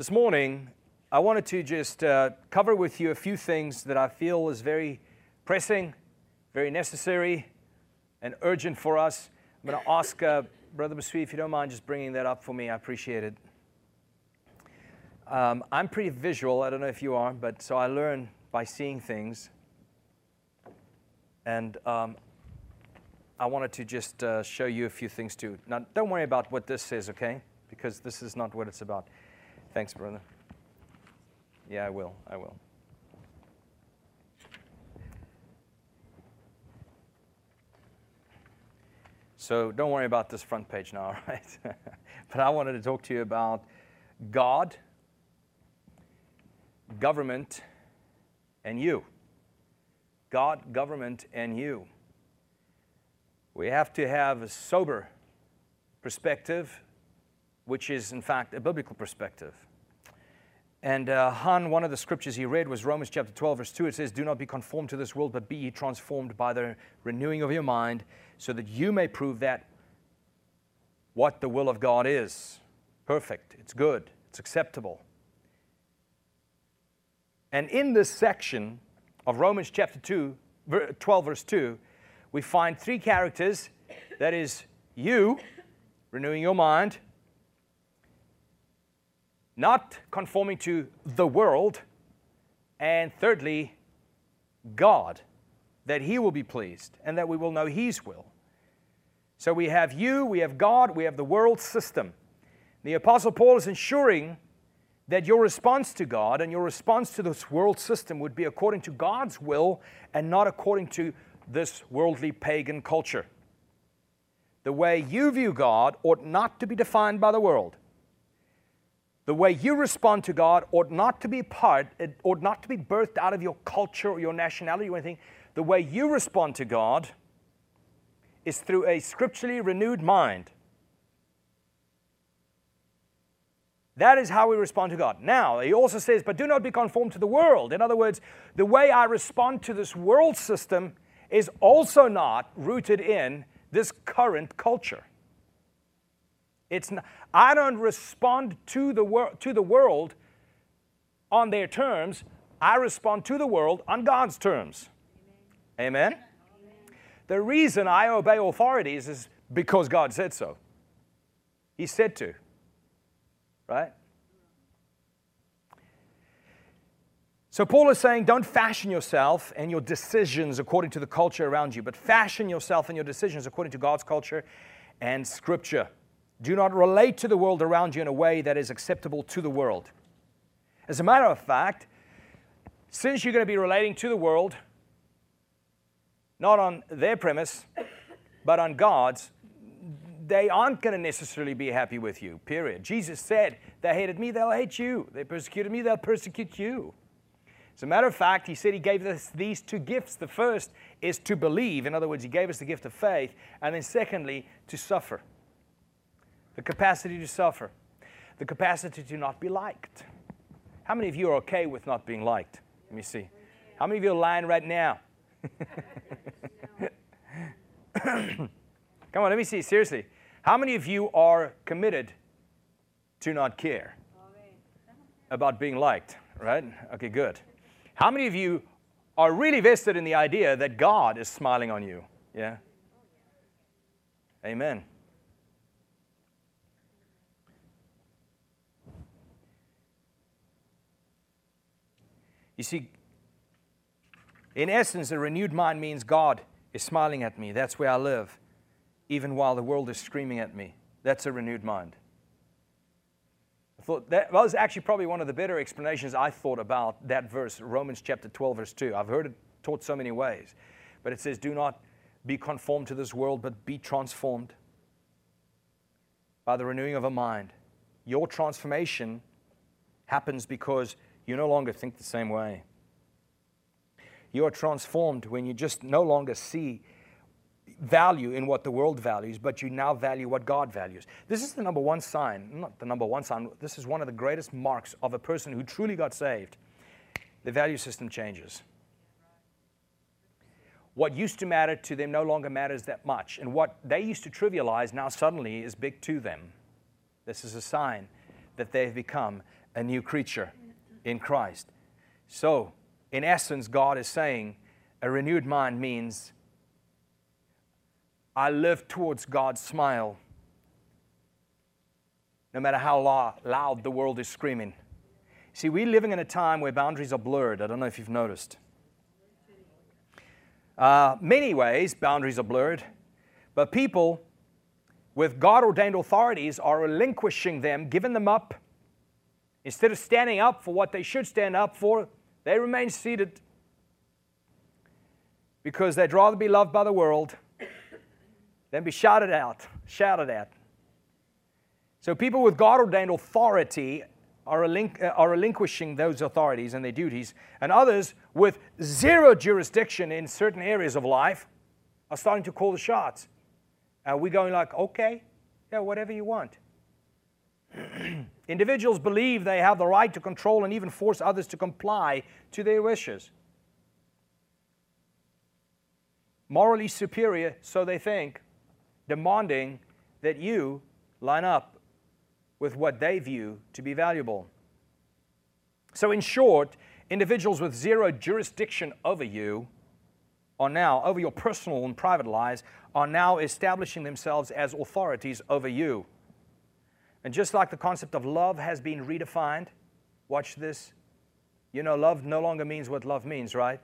This morning, I wanted to just cover with you a few things that I feel is very pressing, very necessary, and urgent for us. I'm going to ask Brother Basui, if you don't mind just bringing that up for me. I appreciate it. I'm pretty visual. I don't know if you are, but so I learn by seeing things. And I wanted to just show you a few things too. Now, don't worry about what this says, okay? Because this is not what it's about. Thanks, brother. Yeah, I will. I will. So don't worry about this front page now, all right? But I wanted to talk to you about God, government, and you. God, government, and you. We have to have a sober perspective, which is, in fact, a biblical perspective. And one of the scriptures he read was Romans chapter 12, verse 2. It says, "Do not be conformed to this world, but be ye transformed by the renewing of your mind, so that you may prove that what the will of God is. Perfect. It's good. It's acceptable." And in this section of Romans chapter 12, verse 2, we find three characters. That is, you, renewing your mind, not conforming to the world, and thirdly, God, that He will be pleased and that we will know His will. So we have you, we have God, we have the world system. The Apostle Paul is ensuring that your response to God and your response to this world system would be according to God's will and not according to this worldly pagan culture. The way you view God ought not to be defined by the world. The way you respond to God ought not to be it ought not to be birthed out of your culture or your nationality or anything. The way you respond to God is through a scripturally renewed mind. That is how we respond to God. Now, he also says, but do not be conformed to the world. In other words, the way I respond to this world system is also not rooted in this current culture. It's not, I don't respond to the world on their terms. I respond to the world on God's terms. Amen? Amen? Amen. The reason I obey authorities is because God said so. He said to. Right? So Paul is saying, don't fashion yourself and your decisions according to the culture around you, but fashion yourself and your decisions according to God's culture and Scripture. Do not relate to the world around you in a way that is acceptable to the world. As a matter of fact, since you're going to be relating to the world, not on their premise, but on God's, they aren't going to necessarily be happy with you, period. Jesus said, they hated me, they'll hate you. They persecuted me, they'll persecute you. As a matter of fact, he said he gave us these two gifts. The first is to believe. In other words, he gave us the gift of faith. And then secondly, to suffer. The capacity to suffer, the capacity to not be liked. How many of you are okay with not being liked? Let me see. How many of you are lying right now? Come on, let me see, seriously. How many of you are committed to not care about being liked, right? Okay, good. How many of you are really vested in the idea that God is smiling on you? Yeah? Amen. You see, in essence, a renewed mind means God is smiling at me. That's where I live, even while the world is screaming at me. That's a renewed mind. I thought that was actually probably one of the better explanations I thought about that verse, Romans chapter 12, verse 2. I've heard it taught so many ways, but it says, do not be conformed to this world, but be transformed by the renewing of a mind. Your transformation happens because you no longer think the same way. You are transformed when you just no longer see value in what the world values, but you now value what God values. This is the number one sign, not the number one sign, this is one of the greatest marks of a person who truly got saved. The value system changes. What used to matter to them no longer matters that much, and what they used to trivialize now suddenly is big to them. This is a sign that they've become a new creature in Christ. So, in essence, God is saying a renewed mind means I live towards God's smile, no matter how loud the world is screaming. See, we're living in a time where boundaries are blurred. I don't know if you've noticed. Many ways boundaries are blurred, but people with God-ordained authorities are relinquishing them, giving them up. Instead of standing up for what they should stand up for, they remain seated because they'd rather be loved by the world than be shouted at. So people with God-ordained authority are relinquishing those authorities and their duties, and others with zero jurisdiction in certain areas of life are starting to call the shots. And we're going like, okay, yeah, whatever you want. Individuals believe they have the right to control and even force others to comply to their wishes. Morally superior, so they think, demanding that you line up with what they view to be valuable. So in short, individuals with zero jurisdiction over you are now, over your personal and private lives, are now establishing themselves as authorities over you. And just like the concept of love has been redefined, watch this. You know, love no longer means what love means, right?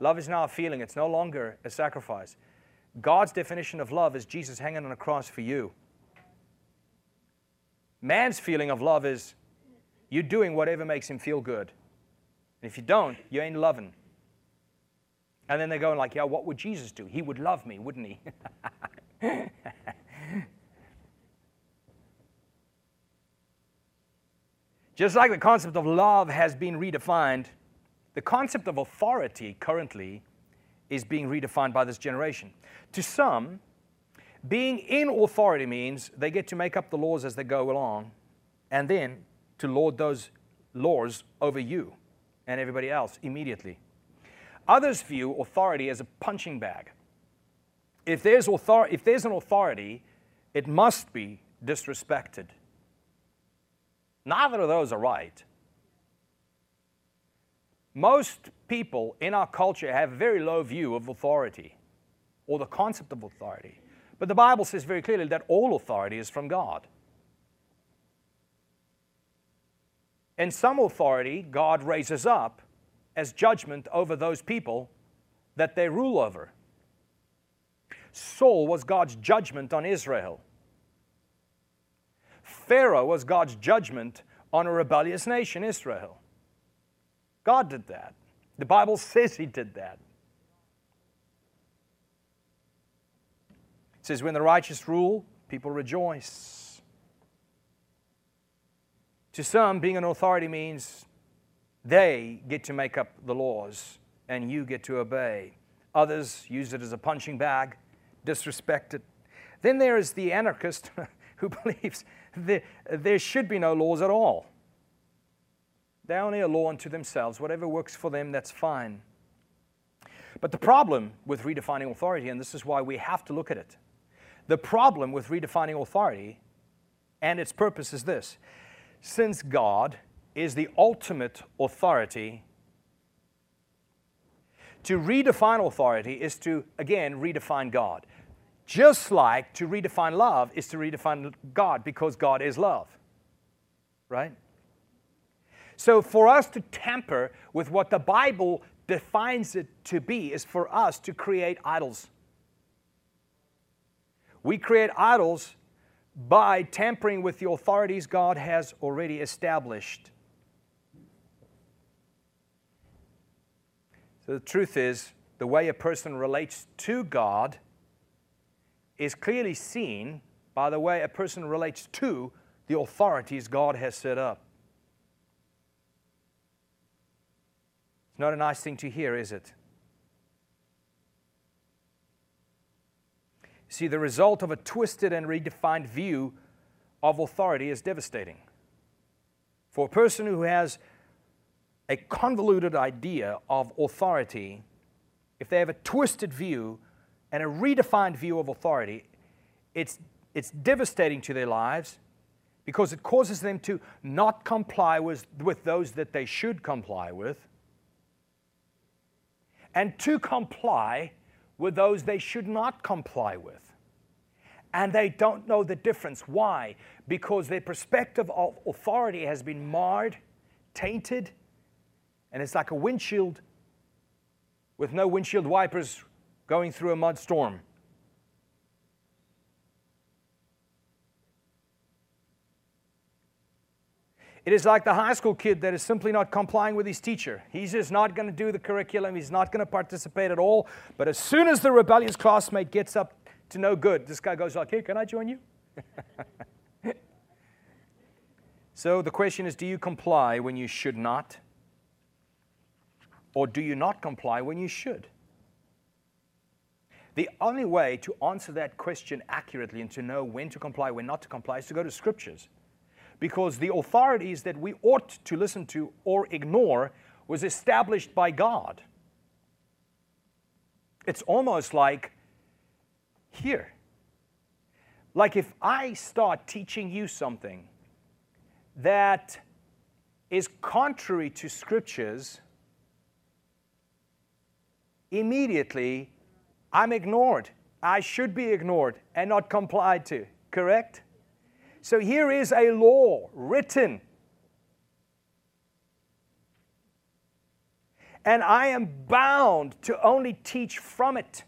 Love is now a feeling. It's no longer a sacrifice. God's definition of love is Jesus hanging on a cross for you. Man's feeling of love is you doing whatever makes him feel good. And if you don't, you ain't loving. And then they go like, yeah, what would Jesus do? He would love me, wouldn't he? Just like the concept of love has been redefined, the concept of authority currently is being redefined by this generation. To some, being in authority means they get to make up the laws as they go along and then to lord those laws over you and everybody else immediately. Others view authority as a punching bag. If there's an authority, it must be disrespected. Neither of those are right. Most people in our culture have a very low view of authority or the concept of authority. But the Bible says very clearly that all authority is from God. And some authority God raises up as judgment over those people that they rule over. Saul was God's judgment on Israel. Pharaoh was God's judgment on a rebellious nation, Israel. God did that. The Bible says He did that. It says, when the righteous rule, people rejoice. To some, being an authority means they get to make up the laws and you get to obey. Others use it as a punching bag, disrespect it. Then there is the anarchist who believes there should be no laws at all. They're only a law unto themselves. Whatever works for them, that's fine. But the problem with redefining authority, and this is why we have to look at it, the problem with redefining authority and its purpose is this. Since God is the ultimate authority, to redefine authority is to, again, redefine God. Just like to redefine love is to redefine God, because God is love, right? So for us to tamper with what the Bible defines it to be is for us to create idols. We create idols by tampering with the authorities God has already established. So the truth is, the way a person relates to God is clearly seen by the way a person relates to the authorities God has set up. It's not a nice thing to hear, is it? See, the result of a twisted and redefined view of authority is devastating. For a person who has a convoluted idea of authority, if they have a twisted view and a redefined view of authority, it's devastating to their lives because it causes them to not comply with those that they should comply with, and to comply with those they should not comply with. And they don't know the difference. Why? Because their perspective of authority has been marred, tainted, and it's like a windshield with no windshield wipers going through a mud storm. It is like the high school kid that is simply not complying with his teacher. He's just not going to do the curriculum. He's not going to participate at all. But as soon as the rebellious classmate gets up to no good, this guy goes like, "Hey, can I join you?" So the question is, do you comply when you should not? Or do you not comply when you should? The only way to answer that question accurately and to know when to comply, when not to comply, is to go to Scriptures. Because the authorities that we ought to listen to or ignore was established by God. It's almost like here. Like if I start teaching you something that is contrary to Scriptures, immediately I'm ignored. I should be ignored and not complied to. Correct? So here is a law written, and I am bound to only teach from it.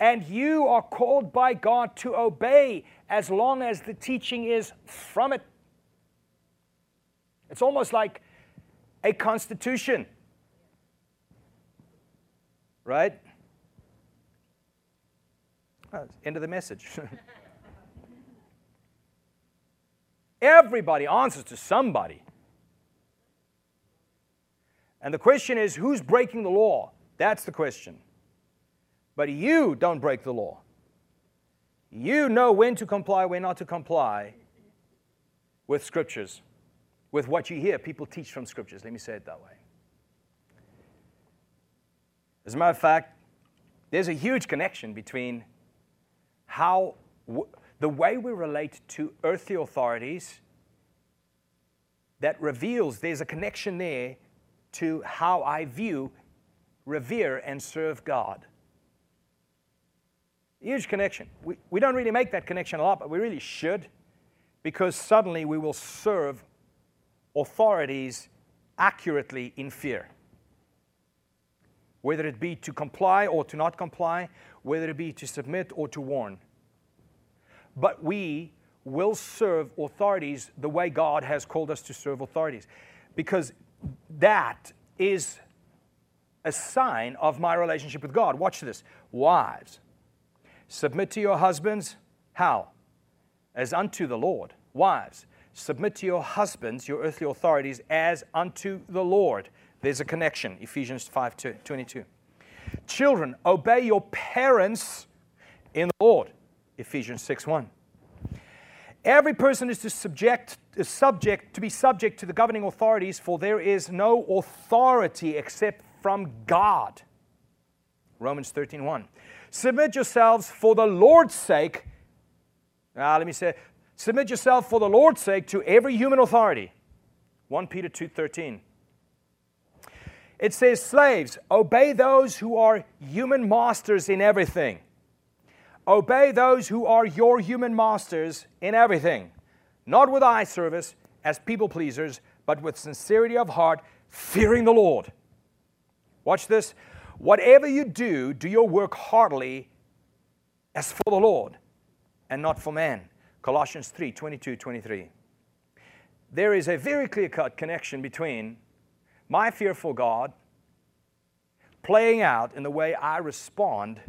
And you are called by God to obey as long as the teaching is from it. It's almost like a constitution, right? Oh, end of the message. Everybody answers to somebody. And the question is, who's breaking the law? That's the question. But you don't break the law. You know when to comply, when not to comply with Scriptures, with what you hear people teach from Scriptures. Let me say it that way. As a matter of fact, there's a huge connection between how the way we relate to earthly authorities that reveals there's a connection there to how I view, revere, and serve God. Huge connection. We don't really make that connection a lot, but we really should, because suddenly we will serve authorities accurately in fear. Whether it be to comply or to not comply, whether it be to submit or to warn. But we will serve authorities the way God has called us to serve authorities, because that is a sign of my relationship with God. Watch this. Wives, submit to your husbands. How? As unto the Lord. Wives, submit to your husbands, your earthly authorities, as unto the Lord. There's a connection. Ephesians 5:22. Children, obey your parents in the Lord. Ephesians 6:1. Every person is to be subject to the governing authorities, for there is no authority except from God. Romans 13:1. Submit yourselves for the Lord's sake. Submit yourself for the Lord's sake to every human authority. 1 Peter 2:13. It says, slaves, obey those who are human masters in everything. Obey those who are your human masters in everything, not with eye service as people pleasers, but with sincerity of heart, fearing the Lord. Watch this. Whatever you do, do your work heartily as for the Lord and not for man. Colossians 3:22-23. There is a very clear-cut connection between my fear for God playing out in the way I respond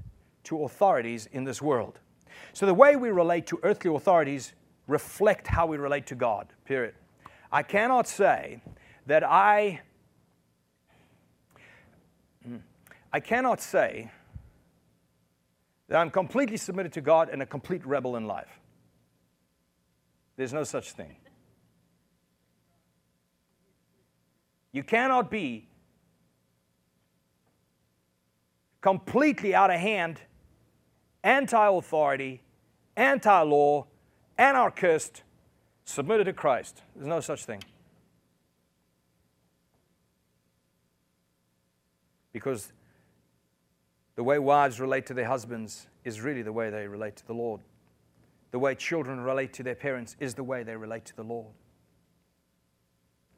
to authorities in this world. So the way we relate to earthly authorities reflect how we relate to God, period. I cannot say that I'm completely submitted to God and a complete rebel in life. There's no such thing. You cannot be completely out of hand, anti-authority, anti-law, anarchist, submitted to Christ. There's no such thing. Because the way wives relate to their husbands is really the way they relate to the Lord. The way children relate to their parents is the way they relate to the Lord.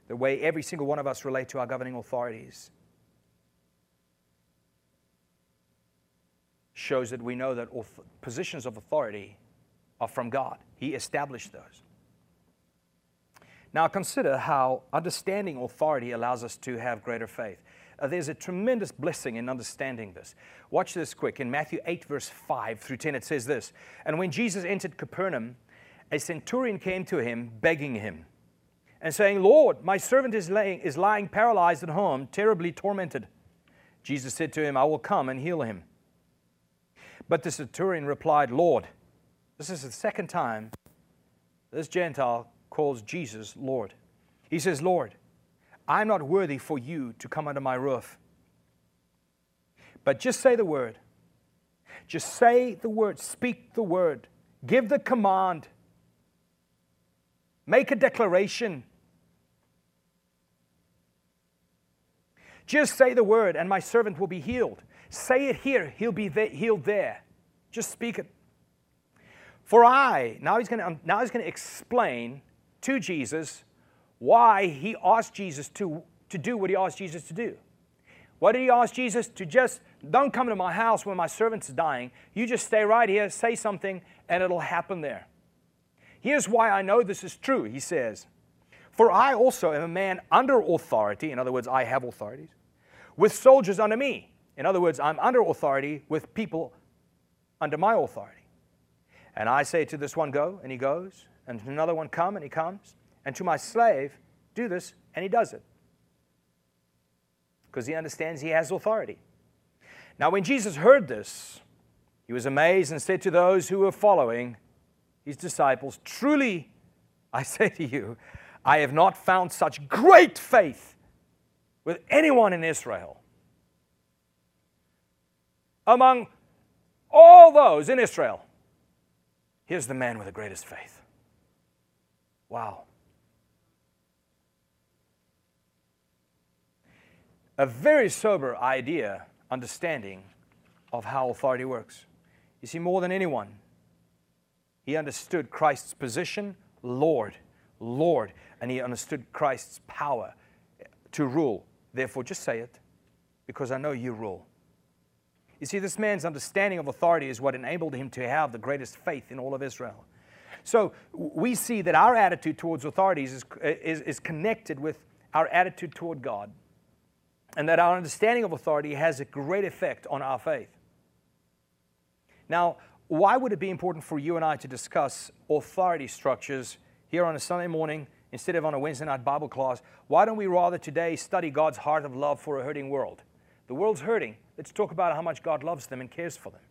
The way every single one of us relate to our governing authorities shows that we know that positions of authority are from God. He established those. Now consider how understanding authority allows us to have greater faith. There's a tremendous blessing in understanding this. Watch this quick. In Matthew 8, verse 5 through 10, it says this, "And when Jesus entered Capernaum, a centurion came to him, begging him, and saying, 'Lord, my servant is lying paralyzed at home, terribly tormented.' Jesus said to him, 'I will come and heal him.' But the centurion replied, 'Lord,'" this is the second time this Gentile calls Jesus Lord. He says, "Lord, I'm not worthy for you to come under my roof. But just say the word. Just say the word. Speak the word. Give the command. Make a declaration. Just say the word and my servant will be healed. Say it here, he'll be healed there. Just speak it." For I, now he's going to explain to Jesus why he asked Jesus to do what he asked Jesus to do. What did he ask Jesus? To just, don't come to my house when my servant is dying. You just stay right here, say something, and it'll happen there. "Here's why I know this is true," he says. "For I also am a man under authority," in other words, I have authorities, "with soldiers under me." In other words, I'm under authority with people under my authority. "And I say to this one, go, and he goes, and to another one, come, and he comes, and to my slave, do this, and he does it." Because he understands he has authority. "Now when Jesus heard this, he was amazed and said to those who were following his disciples, 'Truly, I say to you, I have not found such great faith with anyone in Israel.'" Among all those in Israel, here's the man with the greatest faith. Wow. A very sober idea, understanding of how authority works. You see, more than anyone, he understood Christ's position, Lord, Lord, and he understood Christ's power to rule. "Therefore, just say it, because I know you rule." You see, this man's understanding of authority is what enabled him to have the greatest faith in all of Israel. So we see that our attitude towards authorities is connected with our attitude toward God, and that our understanding of authority has a great effect on our faith. Now, why would it be important for you and I to discuss authority structures here on a Sunday morning instead of on a Wednesday night Bible class? Why don't we rather today study God's heart of love for a hurting world? The world's hurting. Let's talk about how much God loves them and cares for them.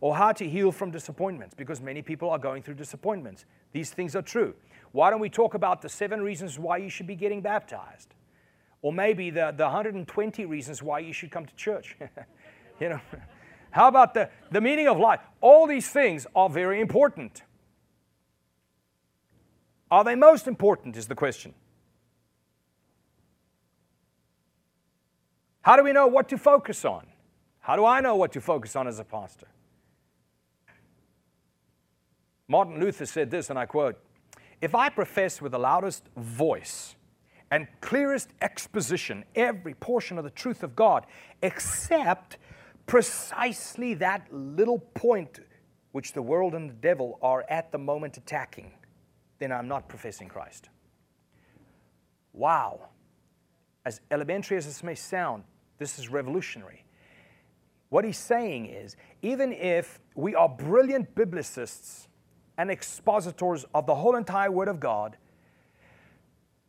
Or how to heal from disappointments, because many people are going through disappointments. These things are true. Why don't we talk about the 7 reasons why you should be getting baptized? Or maybe the 120 reasons why you should come to church. You know, how about the meaning of life? All these things are very important. Are they most important is the question. How do we know what to focus on? How do I know what to focus on as a pastor? Martin Luther said this, and I quote, "If I profess with the loudest voice and clearest exposition every portion of the truth of God, except precisely that little point which the world and the devil are at the moment attacking, then I'm not professing Christ." Wow. As elementary as this may sound, this is revolutionary. What he's saying is, even if we are brilliant biblicists and expositors of the whole entire Word of God,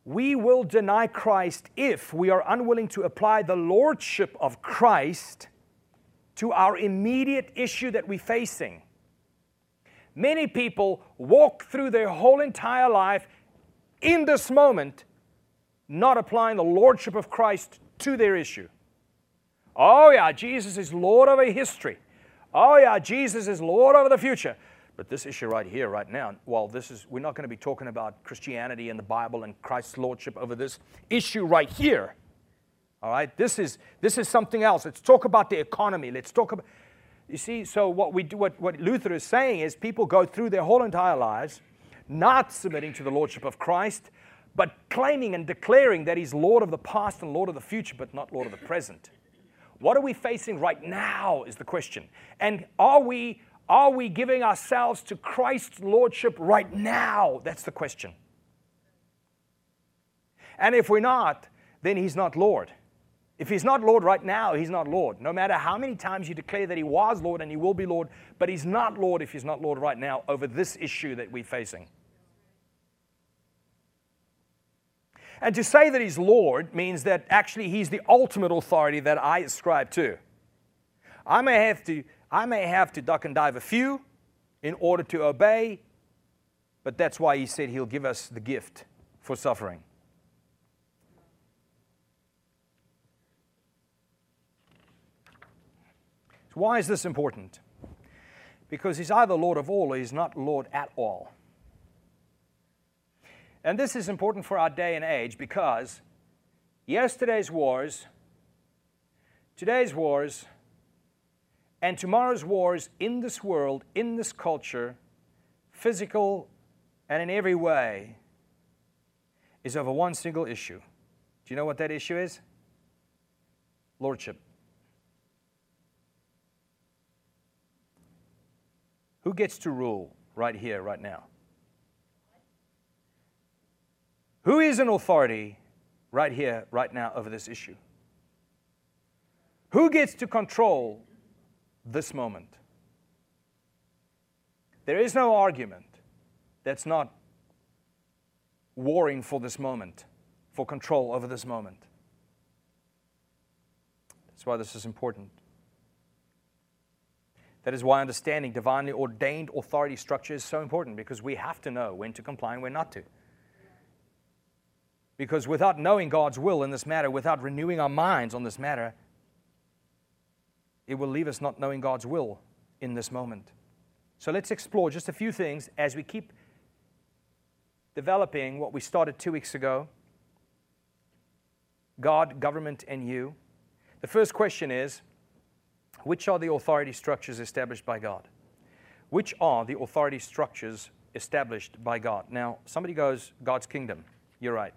we will deny Christ if we are unwilling to apply the lordship of Christ to our immediate issue that we're facing. Many people walk through their whole entire life in this moment not applying the lordship of Christ to their issue. "Oh yeah, Jesus is Lord over history. Oh yeah, Jesus is Lord over the future. But this issue right here, right now, while this is, we're not going to be talking about Christianity and the Bible and Christ's lordship over this issue right here. All right, this is something else. Let's talk about the economy. Let's talk about, you see. So what we do, what Luther is saying is, people go through their whole entire lives not submitting to the lordship of Christ, but claiming and declaring that He's Lord of the past and Lord of the future, but not Lord of the present. What are we facing right now is the question, and are we giving ourselves to Christ's lordship right now? That's the question. And if we're not, then He's not Lord. If He's not Lord right now, He's not Lord. No matter how many times you declare that He was Lord and He will be Lord, but He's not Lord if He's not Lord right now over this issue that we're facing. And to say that He's Lord means that actually He's the ultimate authority that I ascribe to. I may have to duck and dive a few in order to obey, but that's why He said He'll give us the gift for suffering. So why is this important? Because He's either Lord of all or He's not Lord at all. And this is important for our day and age because yesterday's wars, today's wars, and tomorrow's wars in this world, in this culture, physical and in every way, is over one single issue. Do you know what that issue is? Lordship. Who gets to rule right here, right now? Who is an authority right here, right now, over this issue? Who gets to control this moment? There is no argument that's not warring for this moment, for control over this moment. That's why this is important. That is why understanding divinely ordained authority structure is so important, because we have to know when to comply and when not to. Because without knowing God's will in this matter, without renewing our minds on this matter, it will leave us not knowing God's will in this moment. So let's explore just a few things as we keep developing what we started 2 weeks ago. God, government, and you. The first question is, which are the authority structures established by God? Which are the authority structures established by God? Now, somebody goes, God's kingdom. You're right.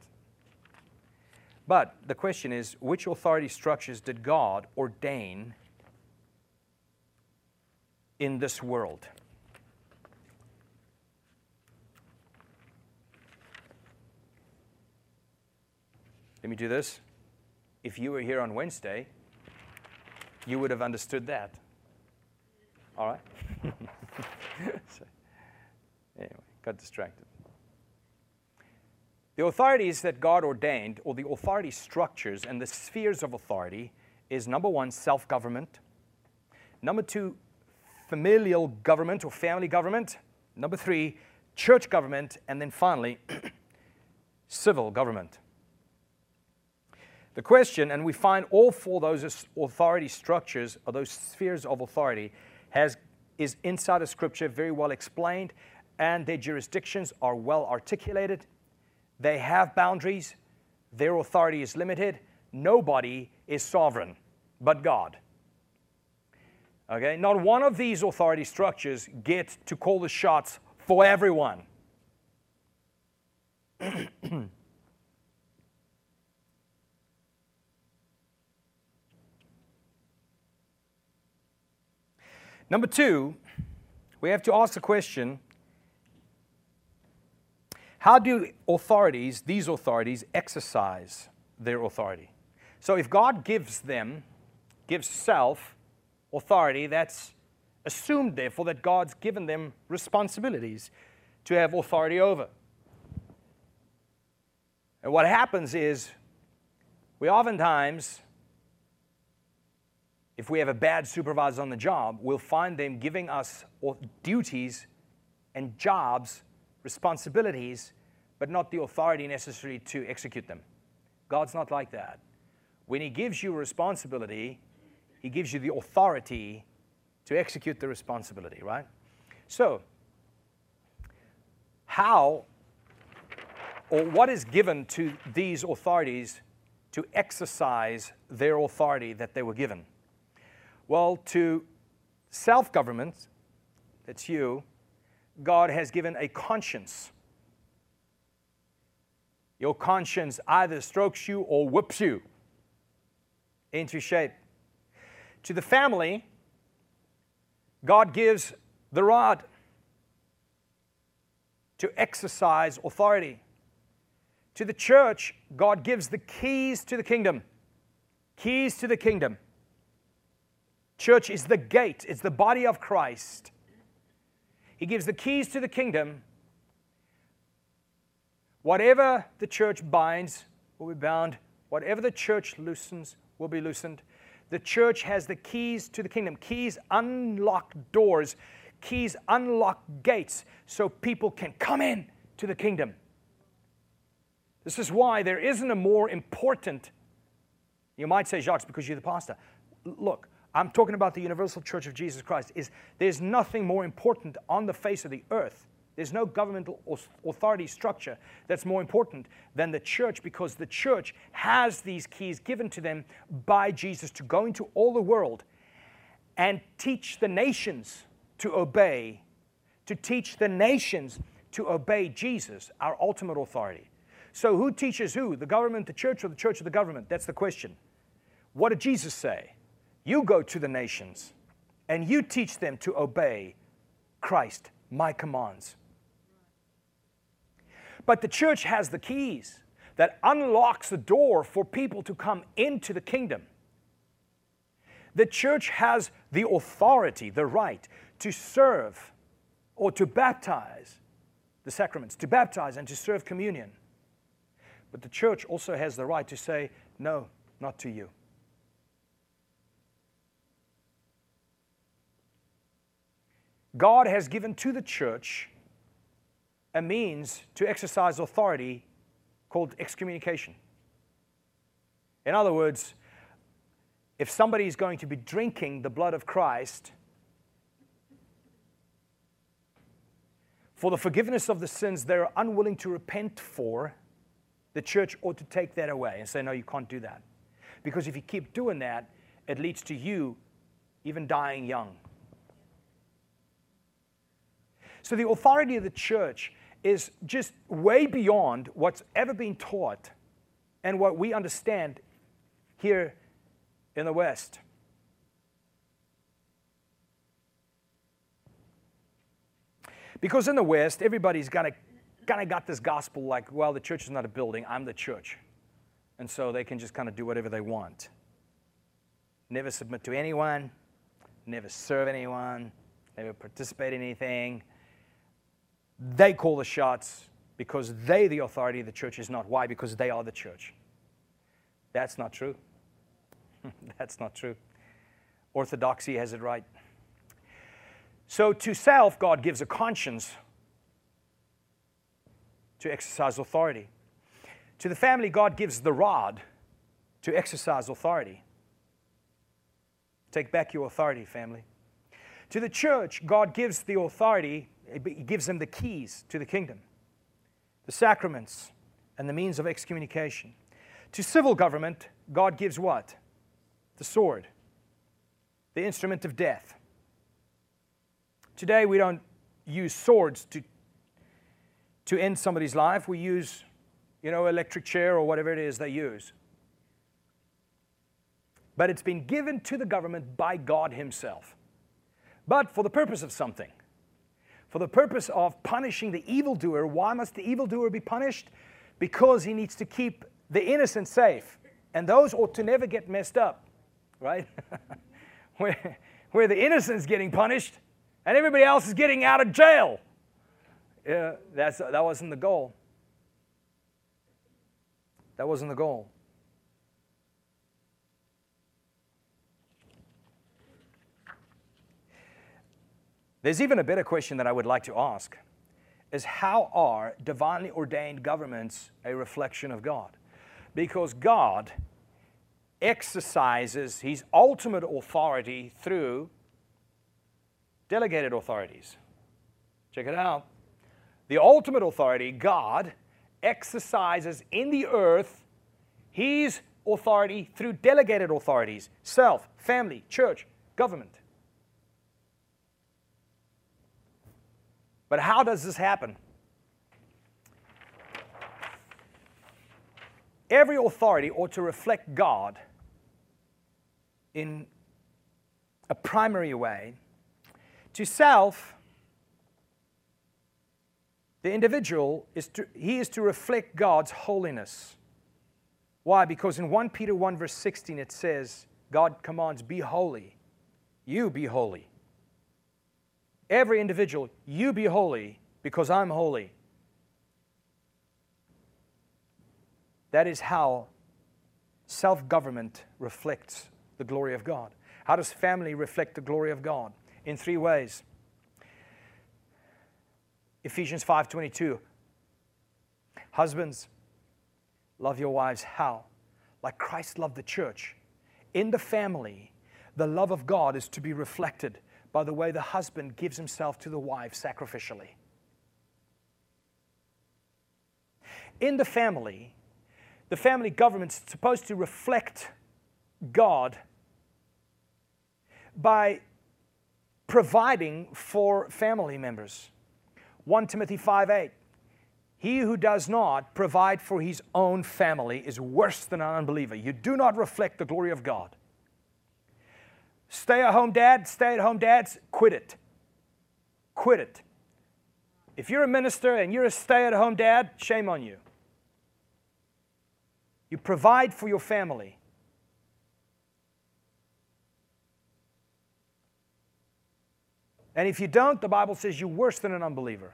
But the question is, which authority structures did God ordain in this world? Let me do this. If you were here on Wednesday, you would have understood that. All right? So, anyway, got distracted. The authorities that God ordained, or the authority structures and the spheres of authority, is number one, self-government. Number two, familial government or family government. Number three, church government. And then finally, civil government. The question, and we find all four of those authority structures, or those spheres of authority, is inside of Scripture very well explained, and their jurisdictions are well articulated. They have boundaries. Their authority is limited. Nobody is sovereign but God. Okay, not one of these authority structures gets to call the shots for everyone. Number two, we have to ask the question, how do these authorities, exercise their authority? So if God gives self authority, that's assumed, therefore, that God's given them responsibilities to have authority over. And what happens is, we oftentimes, if we have a bad supervisor on the job, we'll find them giving us duties and jobs, responsibilities, but not the authority necessary to execute them. God's not like that. When He gives you responsibility, He gives you the authority to execute the responsibility, right? So, how or what is given to these authorities to exercise their authority that they were given? Well, to self-government, that's you, God has given a conscience. Your conscience either strokes you or whips you into shape. To the family, God gives the rod to exercise authority. To the church, God gives the keys to the kingdom. Keys to the kingdom. Church is the gate. It's the body of Christ. He gives the keys to the kingdom. Whatever the church binds will be bound. Whatever the church loosens will be loosened. The church has the keys to the kingdom. Keys unlock doors. Keys unlock gates so people can come in to the kingdom. This is why there isn't a more important, you might say, Jacques, because you're the pastor. Look, I'm talking about the universal church of Jesus Christ. There's nothing more important on the face of the earth. There's no governmental authority structure that's more important than the church, because the church has these keys given to them by Jesus to go into all the world and teach the nations to obey, to teach the nations to obey Jesus, our ultimate authority. So who teaches who? The government, the church, or the church of the government? That's the question. What did Jesus say? You go to the nations and you teach them to obey Christ, my commands. But the church has the keys that unlocks the door for people to come into the kingdom. The church has the authority, the right to serve or to baptize the sacraments, to baptize and to serve communion. But the church also has the right to say, no, not to you. God has given to the church a means to exercise authority called excommunication. In other words, if somebody is going to be drinking the blood of Christ for the forgiveness of the sins they are unwilling to repent for, the church ought to take that away and say, no, you can't do that. Because if you keep doing that, it leads to you even dying young. So the authority of the church is just way beyond what's ever been taught and what we understand here in the West. Because in the West, everybody's kind of got this gospel like, well, the church is not a building, I'm the church. And so they can just kind of do whatever they want. Never submit to anyone, never serve anyone, never participate in anything. They call the shots because they, the authority of the church, is not. Why? Because they are the church. That's not true. That's not true. Orthodoxy has it right. So to self, God gives a conscience to exercise authority. To the family, God gives the rod to exercise authority. Take back your authority, family. To the church, God gives the authority. He gives them the keys to the kingdom, the sacraments, and the means of excommunication. To civil government, God gives what? The sword, the instrument of death. Today, we don't use swords to end somebody's life. We use, electric chair or whatever it is they use. But it's been given to the government by God Himself. But for the purpose of something. For the purpose of punishing the evildoer. Why must the evildoer be punished? Because he needs to keep the innocent safe. And those ought to never get messed up, right? where the innocent's getting punished and everybody else is getting out of jail. Yeah, that wasn't the goal. That wasn't the goal. There's even a better question that I would like to ask, is how are divinely ordained governments a reflection of God? Because God exercises His ultimate authority through delegated authorities. Check it out. the ultimate authority, God, exercises in the earth His authority through delegated authorities, self, family, church, government. But how does this happen? Every authority ought to reflect God in a primary way. To self, the individual, he is to reflect God's holiness. Why? Because in 1 Peter 1 verse 16 it says, God commands, be holy. You be holy. Every individual, you be holy because I'm holy. That is how self-government reflects the glory of God. How does family reflect the glory of God? In three ways. Ephesians 5:22. Husbands, love your wives. How? Like Christ loved the church. In the family, the love of God is to be reflected by the way the husband gives himself to the wife sacrificially. In the family government is supposed to reflect God by providing for family members. 1 Timothy 5:8. He who does not provide for his own family is worse than an unbeliever. You do not reflect the glory of God. Stay-at-home dads, quit it. Quit it. If you're a minister and you're a stay-at-home dad, shame on you. You provide for your family. And if you don't, the Bible says you're worse than an unbeliever.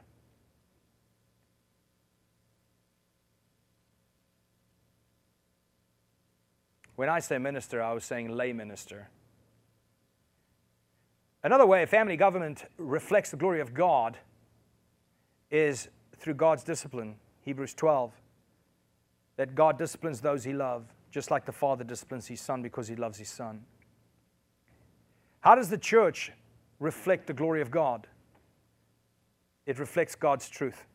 When I say minister, I was saying lay minister. Another way family government reflects the glory of God is through God's discipline. Hebrews 12, that God disciplines those He loves, just like the Father disciplines His Son because He loves His Son. How does the church reflect the glory of God? It reflects God's truth.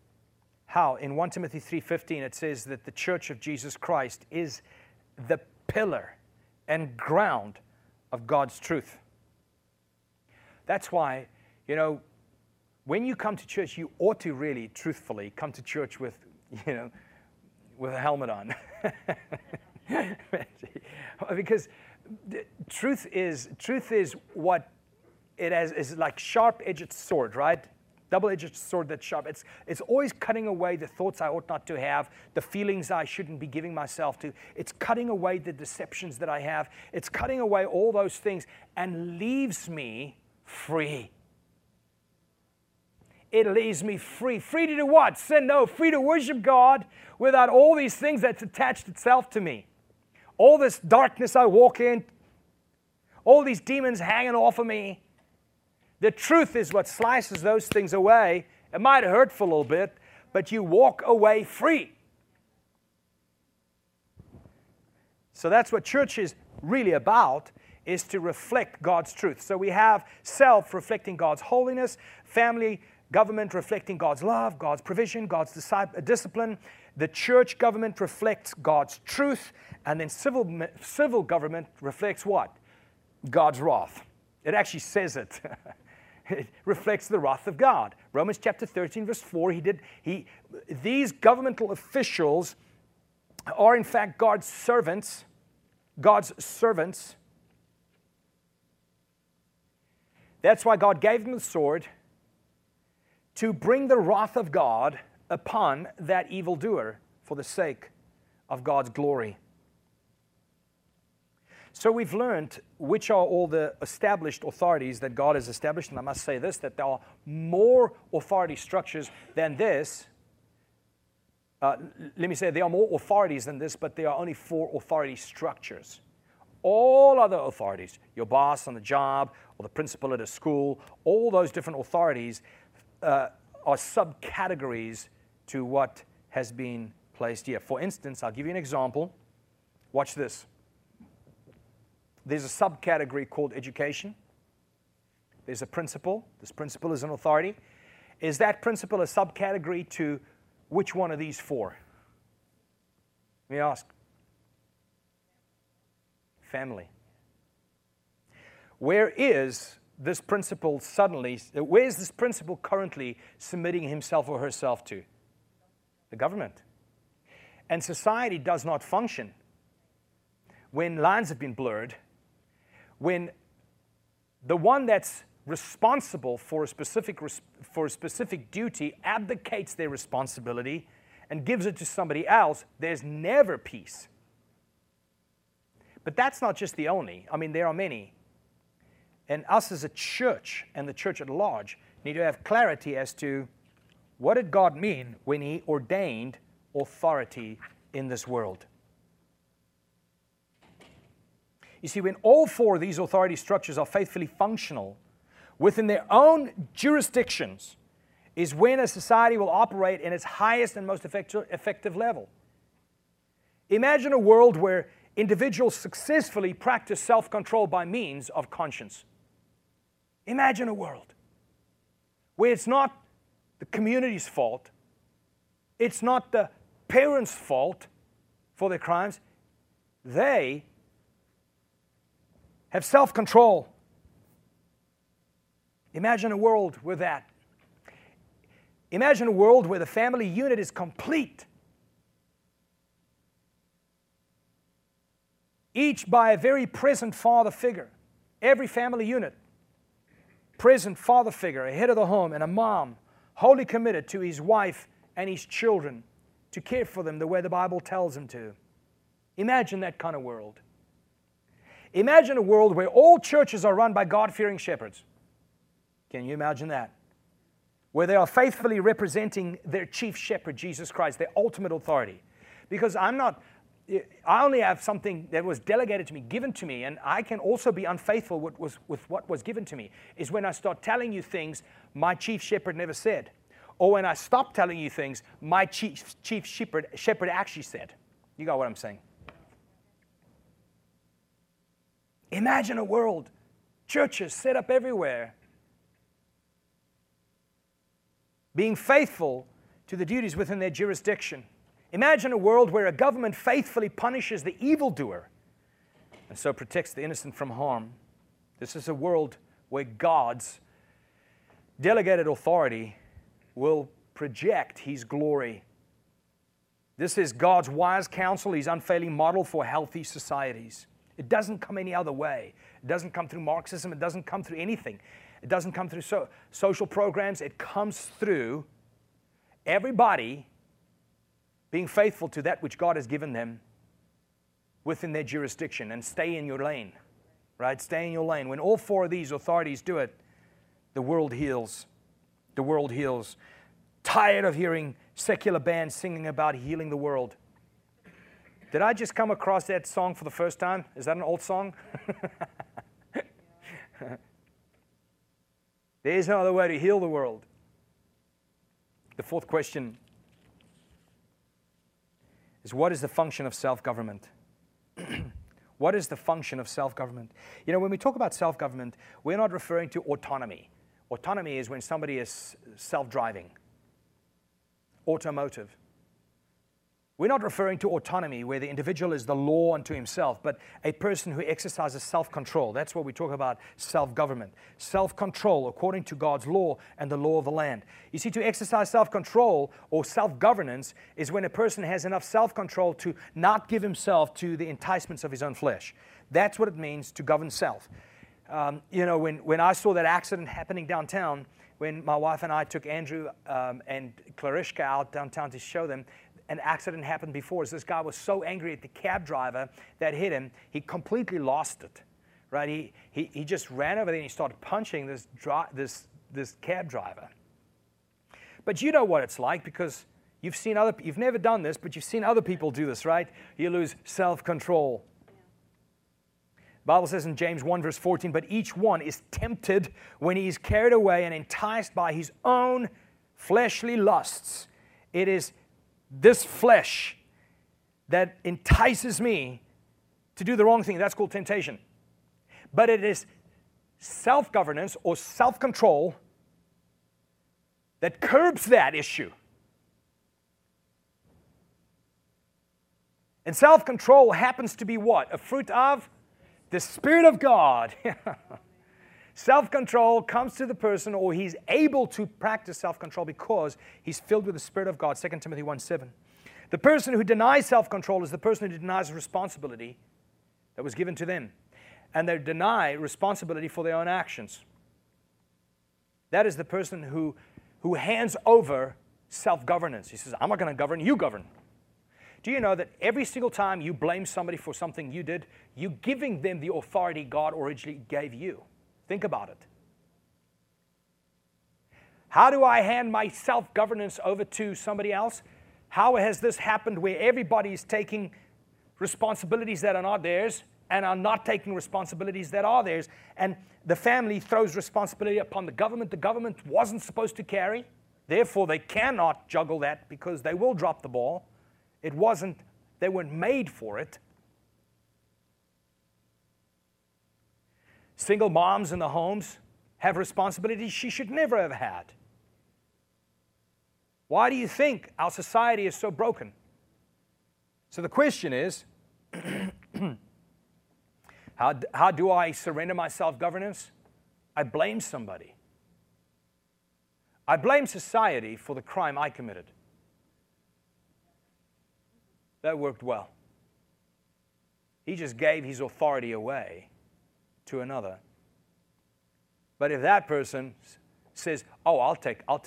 How? In 1 Timothy 3:15 it says that the church of Jesus Christ is the pillar and ground of God's truth. That's why, you know, when you come to church, you ought to really, truthfully, come to church with, you know, with a helmet on. Because truth is what it has, is like sharp-edged sword, right? Double-edged sword that's sharp. It's always cutting away the thoughts I ought not to have, the feelings I shouldn't be giving myself to. It's cutting away the deceptions that I have. It's cutting away all those things and leaves me free. It leaves me free. Free to do what? Sin? No. Free to worship God without all these things that's attached itself to me. All this darkness I walk in, all these demons hanging off of me. The truth is what slices those things away. It might hurt for a little bit, but you walk away free. So that's what church is really about, is to reflect God's truth. So we have self reflecting God's holiness, family government reflecting God's love, God's provision, God's discipline. The church government reflects God's truth, and then civil government reflects what? God's wrath. It actually says it. It reflects the wrath of God. Romans chapter 13 verse 4, these governmental officials are in fact God's servants. That's why God gave them the sword, to bring the wrath of God upon that evildoer for the sake of God's glory. So we've learned which are all the established authorities that God has established. And I must say this, that there are more authority structures than this. There are more authorities than this, but there are only 4 authority structures. All other authorities, your boss on the job, or the principal at a school, all those different authorities are subcategories to what has been placed here. For instance, I'll give you an example. Watch this. There's a subcategory called education. There's a principal. This principal is an authority. Is that principle a subcategory to which one of these four? Let me ask. Family. Where is this principle suddenly, where is this principle currently submitting himself or herself to? The government. And society does not function when lines have been blurred, when the one that's responsible for a specific duty abdicates their responsibility and gives it to somebody else, there's never peace. But that's not just the only. I mean, there are many. And us as a church and the church at large need to have clarity as to what did God mean when He ordained authority in this world. You see, when all four of these authority structures are faithfully functional within their own jurisdictions is when a society will operate in its highest and most effective level. Imagine a world where individuals successfully practice self-control by means of conscience. Imagine a world where it's not the community's fault, it's not the parents' fault for their crimes. They have self-control. Imagine a world with that. Imagine a world where the family unit is complete. Each by a very present father figure. Every family unit, present father figure, a head of the home and a mom, wholly committed to his wife and his children to care for them the way the Bible tells him to. Imagine that kind of world. Imagine a world where all churches are run by God-fearing shepherds. Can you imagine that? Where they are faithfully representing their chief shepherd, Jesus Christ, their ultimate authority. Because I only have something that was delegated to me, given to me, and I can also be unfaithful with what was given to me, is when I start telling you things my chief shepherd never said, or when I stop telling you things my chief shepherd actually said. You got what I'm saying? Imagine a world, churches set up everywhere, being faithful to the duties within their jurisdiction. Imagine a world where a government faithfully punishes the evildoer and so protects the innocent from harm. This is a world where God's delegated authority will project His glory. This is God's wise counsel, His unfailing model for healthy societies. It doesn't come any other way. It doesn't come through Marxism. It doesn't come through anything. It doesn't come through social programs. It comes through everybody being faithful to that which God has given them within their jurisdiction, and stay in your lane, right? Stay in your lane. When all four of these authorities do it, the world heals. The world heals. Tired of hearing secular bands singing about healing the world. Did I just come across that song for the first time? Is that an old song? There is no other way to heal the world. The fourth question is, what is the function of self-government? What is the function of self-government? You know, when we talk about self-government, we're not referring to autonomy. Autonomy is when somebody is self-driving, automotive. We're not referring to autonomy where the individual is the law unto himself, but a person who exercises self-control. That's what we talk about, self-government. Self-control according to God's law and the law of the land. You see, to exercise self-control or self-governance is when a person has enough self-control to not give himself to the enticements of his own flesh. That's what it means to govern self. You know, when I saw that accident happening downtown, when my wife and I took Andrew and Clarishka out downtown to show them, an accident happened before. This guy was so angry at the cab driver that hit him, he completely lost it, right? He just ran over there and he started punching this cab driver. But you know what it's like, because you've never done this, but you've seen other people do this, right? You lose self-control. The Bible says in James 1 verse 14, but each one is tempted when he is carried away and enticed by his own fleshly lusts. It is this flesh that entices me to do the wrong thing. That's called temptation. But it is self-governance or self-control that curbs that issue. And self-control happens to be what? A fruit of the Spirit of God. Self-control comes to the person, or he's able to practice self-control because he's filled with the Spirit of God, 2 Timothy 1:7. The person who denies self-control is the person who denies responsibility that was given to them. And they deny responsibility for their own actions. That is the person who hands over self-governance. He says, I'm not going to govern, you govern. Do you know that every single time you blame somebody for something you did, you're giving them the authority God originally gave you? Think about it. How do I hand my self-governance over to somebody else? How has this happened where everybody is taking responsibilities that are not theirs and are not taking responsibilities that are theirs? And the family throws responsibility upon the government wasn't supposed to carry. Therefore, they cannot juggle that because they will drop the ball. It wasn't, they weren't made for it. Single moms in the homes have responsibilities she should never have had. Why do you think our society is so broken? So the question is, how do I surrender my self-governance? I blame somebody. I blame society for the crime I committed. That worked well. He just gave his authority away to another. But if that person says, oh, I'll take all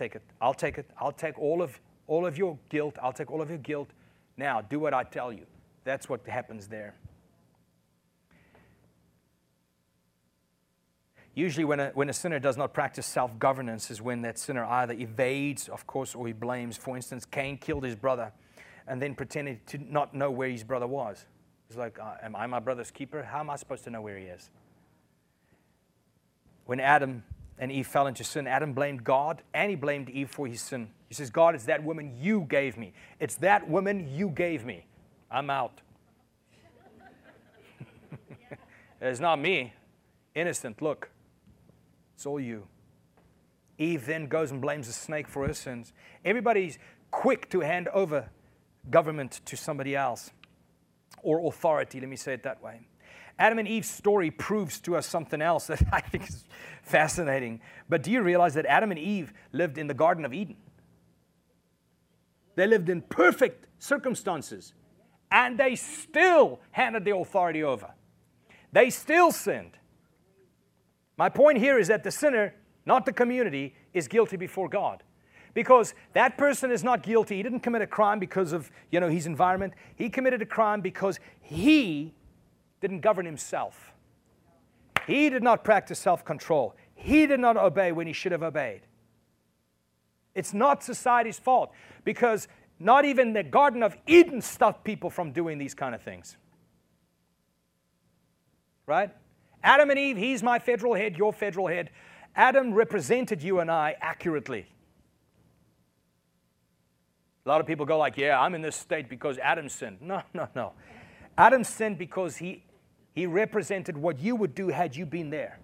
of your guilt, now do what I tell you. That's what happens there. Usually when a sinner does not practice self-governance is when that sinner either evades, of course, or he blames. For instance, Cain killed his brother and then pretended to not know where his brother was. It's like, am I my brother's keeper? How am I supposed to know where he is? When Adam and Eve fell into sin, Adam blamed God and he blamed Eve for his sin. He says, God, it's that woman you gave me. It's that woman you gave me. I'm out. It's not me. Innocent, look. It's all you. Eve then goes and blames the snake for her sins. Everybody's quick to hand over government to somebody else, or authority, let me say it that way. Adam and Eve's story proves to us something else that I think is fascinating. But do you realize that Adam and Eve lived in the Garden of Eden? They lived in perfect circumstances, and they still handed their authority over. They still sinned. My point here is that the sinner, not the community, is guilty before God. Because that person is not guilty. He didn't commit a crime because of, his environment. He committed a crime because he didn't govern himself. He did not practice self-control. He did not obey when he should have obeyed. It's not society's fault, because not even the Garden of Eden stopped people from doing these kind of things. Right? Adam and Eve, he's my federal head, your federal head. Adam represented you and I accurately. A lot of people go like, yeah, I'm in this state because Adam sinned. No. Adam sinned because he represented what you would do had you been there.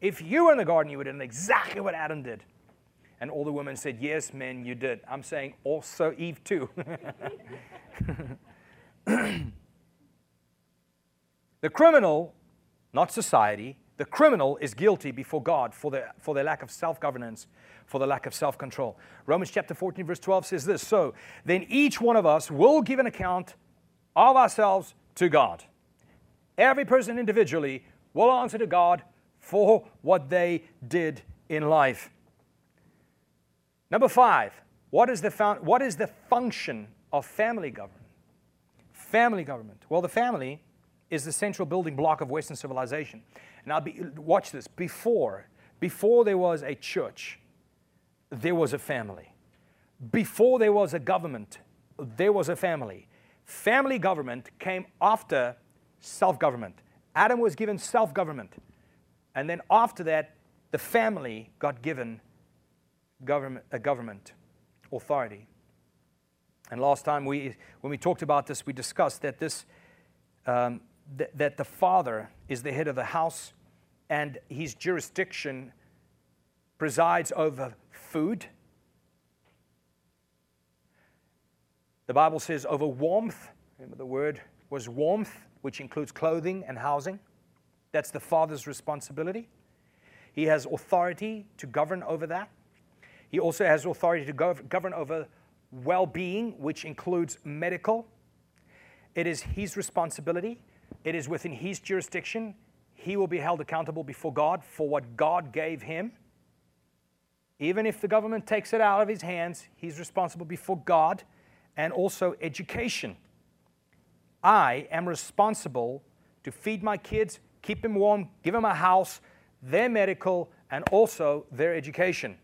If you were in the garden, you would have done exactly what Adam did. And all the women said, yes, men, you did. I'm saying also Eve too. The criminal, not society, the criminal is guilty before God for their lack of self-governance, for the lack of self-control. Romans chapter 14, verse 12 says this, so then each one of us will give an account of ourselves to God. Every person individually will answer to God for what they did in life. Number 5, what is the function of family government? Family government. Well, the family is the central building block of Western civilization. Now, watch this. Before there was a church, there was a family. Before there was a government, there was a family. Family government came after self-government. Adam was given self-government. And then after that, the family got given government authority. And last time, when we talked about this, we discussed that that the father is the head of the house, and his jurisdiction presides over food, The Bible says over warmth, remember the word was warmth, which includes clothing and housing. That's the father's responsibility. He has authority to govern over that. He also has authority to govern over well-being, which includes medical. It is his responsibility. It is within his jurisdiction. He will be held accountable before God for what God gave him. Even if the government takes it out of his hands, he's responsible before God. And also education. I am responsible to feed my kids, keep them warm, give them a house, their medical, and also their education,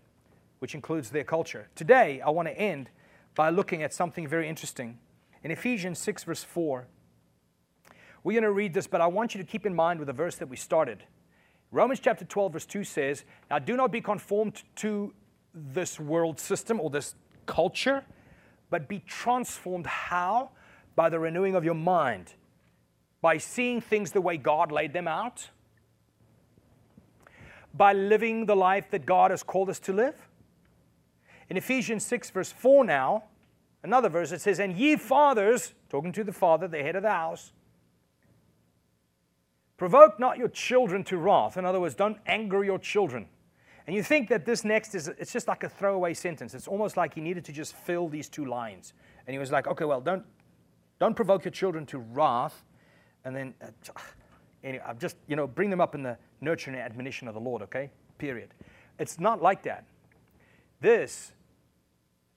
which includes their culture. Today, I want to end by looking at something very interesting. In Ephesians 6, verse 4, we're going to read this, but I want you to keep in mind with the verse that we started. Romans chapter 12, verse 2 says, now do not be conformed to this world system or this culture, but be transformed. How? By the renewing of your mind, by seeing things the way God laid them out, by living the life that God has called us to live. In Ephesians 6, verse 4 now, another verse, it says, and ye fathers, talking to the father, the head of the house, provoke not your children to wrath. In other words, don't anger your children. And you think that this next is, it's just like a throwaway sentence. It's almost like he needed to just fill these two lines. And he was like, okay, well, don't provoke your children to wrath. And then, anyway, just, you know, bring them up in the nurture and admonition of the Lord, okay? Period. It's not like that. This,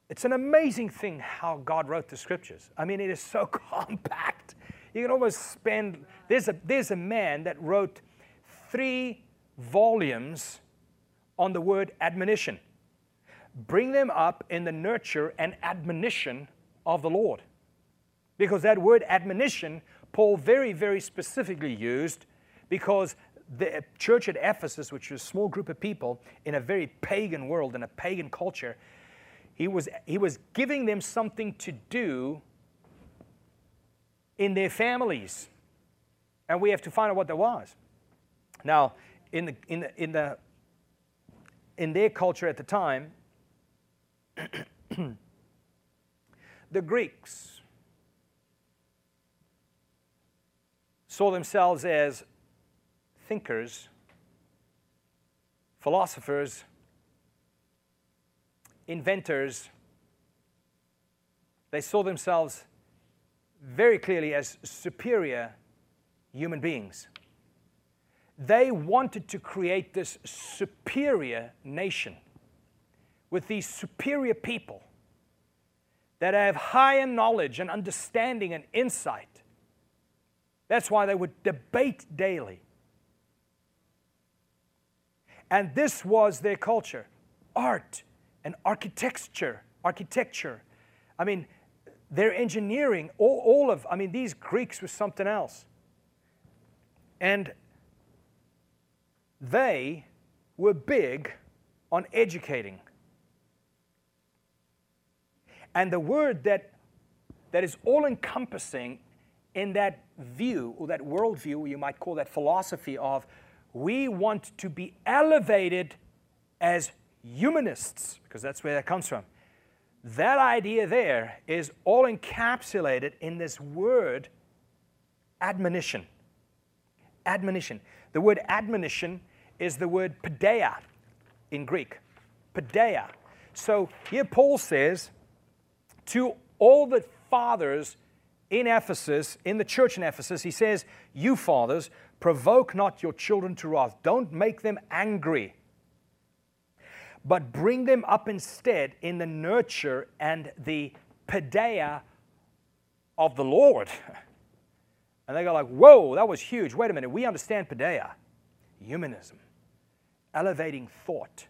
it's an amazing thing how God wrote the Scriptures. I mean, it is so compact. You can almost spend, there's a man that wrote 3 volumes on the word admonition. Bring them up in the nurture and admonition of the Lord. Because that word admonition, Paul very, very specifically used because the church at Ephesus, which was a small group of people in a very pagan world, in a pagan culture, he was giving them something to do in their families. And we have to find out what that was. Now, in their culture at the time, the Greeks saw themselves as thinkers, philosophers, inventors. They saw themselves very clearly as superior human beings. They wanted to create this superior nation with these superior people that have higher knowledge and understanding and insight. That's why they would debate daily. And this was their culture. Art and architecture. I mean, their engineering, I mean, these Greeks were something else. And they were big on educating. And the word that is all-encompassing in that view, or that worldview, or you might call that philosophy of, we want to be elevated as humanists, because that's where that comes from. That idea there is all encapsulated in this word admonition. Admonition. The word admonition is the word paideia in Greek. Paideia. So here Paul says to all the fathers in Ephesus, in the church in Ephesus, he says, you fathers, provoke not your children to wrath. Don't make them angry, but bring them up instead in the nurture and the paideia of the Lord. And they go like, whoa, that was huge. Wait a minute, we understand paideia, humanism, elevating thought,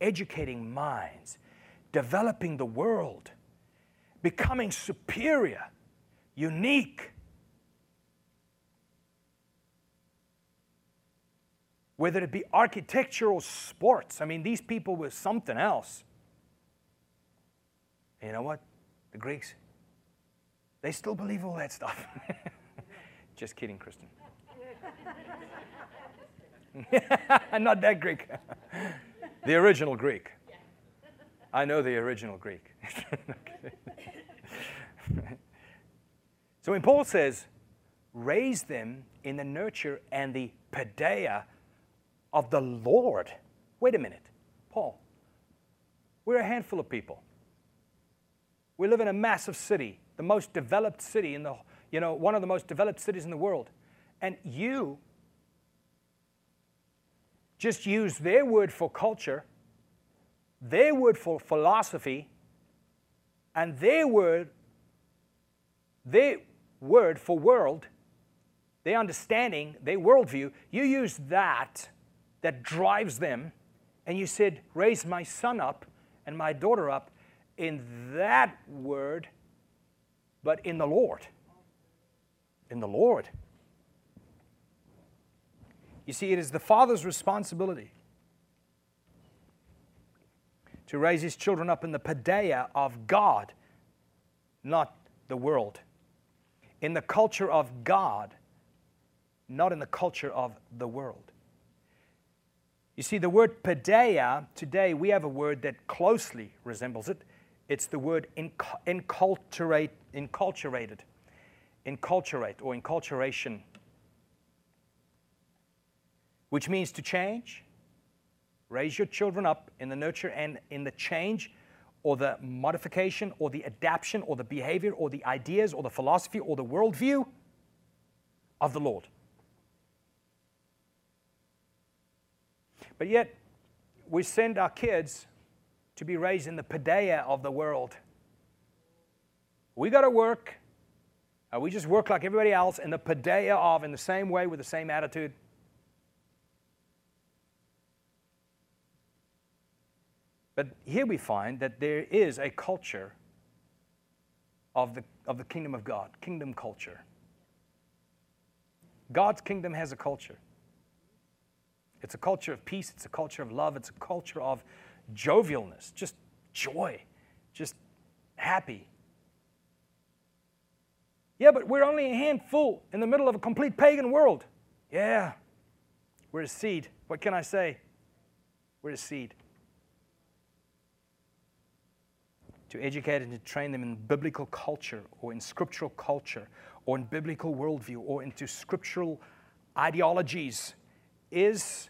educating minds, developing the world, becoming superior, unique. Whether it be architecture or sports. I mean, these people were something else. And you know what? The Greeks, they still believe all that stuff. Just kidding, Kristen. Not that Greek. The original Greek. I know the original Greek. So when Paul says, raise them in the nurture and the paideia of the Lord. Wait a minute, Paul. We're a handful of people. We live in a massive city, the most developed city in the, one of the most developed cities in the world. And you just use their word for culture, their word for philosophy, and their word for world, their understanding, their worldview. You use that drives them, and you said, raise my son up and my daughter up in that word, but in the Lord. In the Lord. You see, it is the father's responsibility to raise his children up in the paideia of God, not the world. In the culture of God, not in the culture of the world. You see, the word paideia, today we have a word that closely resembles it. It's the word enculturation, which means to change. Raise your children up in the nurture and in the change or the modification or the adaptation or the behavior or the ideas or the philosophy or the worldview of the Lord. But yet, we send our kids to be raised in the paideia of the world. We got to work. We just work like everybody else in the paideia of, in the same way, with the same attitude. But here we find that there is a culture of the kingdom of God, kingdom culture. God's kingdom has a culture. It's a culture of peace, it's a culture of love, it's a culture of jovialness, just joy, just happy. Yeah, but we're only a handful in the middle of a complete pagan world. Yeah, we're a seed. What can I say? We're a seed. To educate and to train them in biblical culture or in scriptural culture or in biblical worldview or into scriptural ideologies is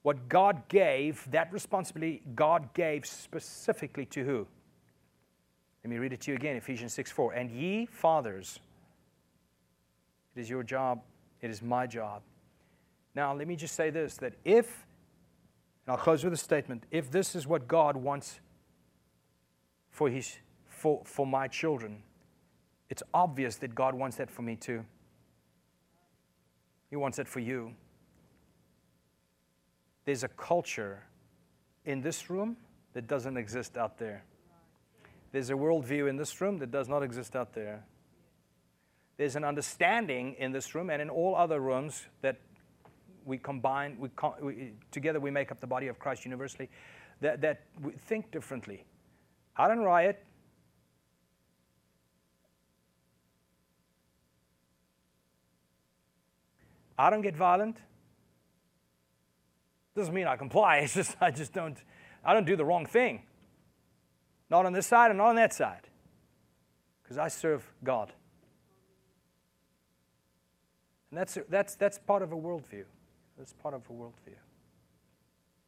what God gave, that responsibility God gave specifically to who? Let me read it to you again, Ephesians 6:4. And ye fathers, it is your job, it is my job. Now, let me just say this, that if, and I'll close with a statement, if this is what God wants for my children, it's obvious that God wants that for me too. He wants it for you. There's a culture in this room that doesn't exist out there. There's a worldview in this room that does not exist out there. There's an understanding in this room and in all other rooms that we combine, together we make up the body of Christ universally, that we think differently. I don't riot. I don't get violent. Doesn't mean I comply. It's just I don't do the wrong thing. Not on this side and not on that side. Because I serve God. And that's part of a worldview. That's part of a worldview.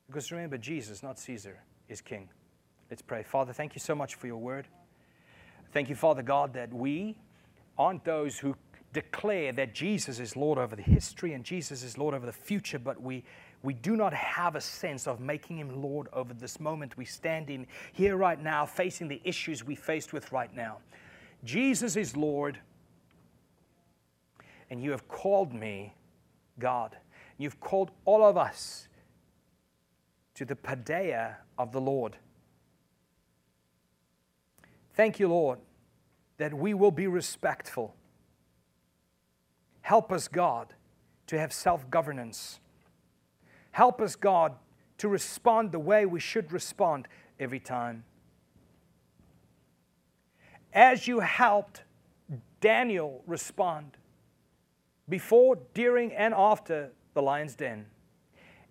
Because remember, Jesus, not Caesar, is king. Let's pray. Father, thank you so much for your word. Thank you, Father God, that we aren't those who declare that Jesus is Lord over the history and Jesus is Lord over the future, but we do not have a sense of making him Lord over this moment we stand in here right now, facing the issues we faced with right now. Jesus is Lord, and you have called me, God. You've called all of us to the paideia of the Lord. Thank you, Lord, that we will be respectful. Help us, God, to have self-governance. Help us, God, to respond the way we should respond every time. As you helped Daniel respond before, during, and after the lion's den.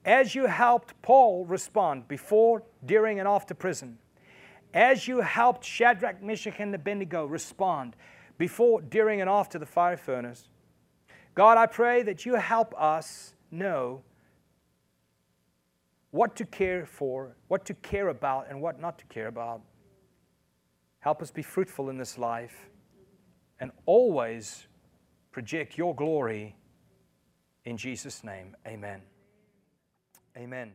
As you helped Paul respond before, during, and after prison. As you helped Shadrach, Meshach, and Abednego respond before, during, and after the fire furnace. God, I pray that you help us know what to care for, what to care about, and what not to care about. Help us be fruitful in this life and always project your glory in Jesus' name. Amen. Amen.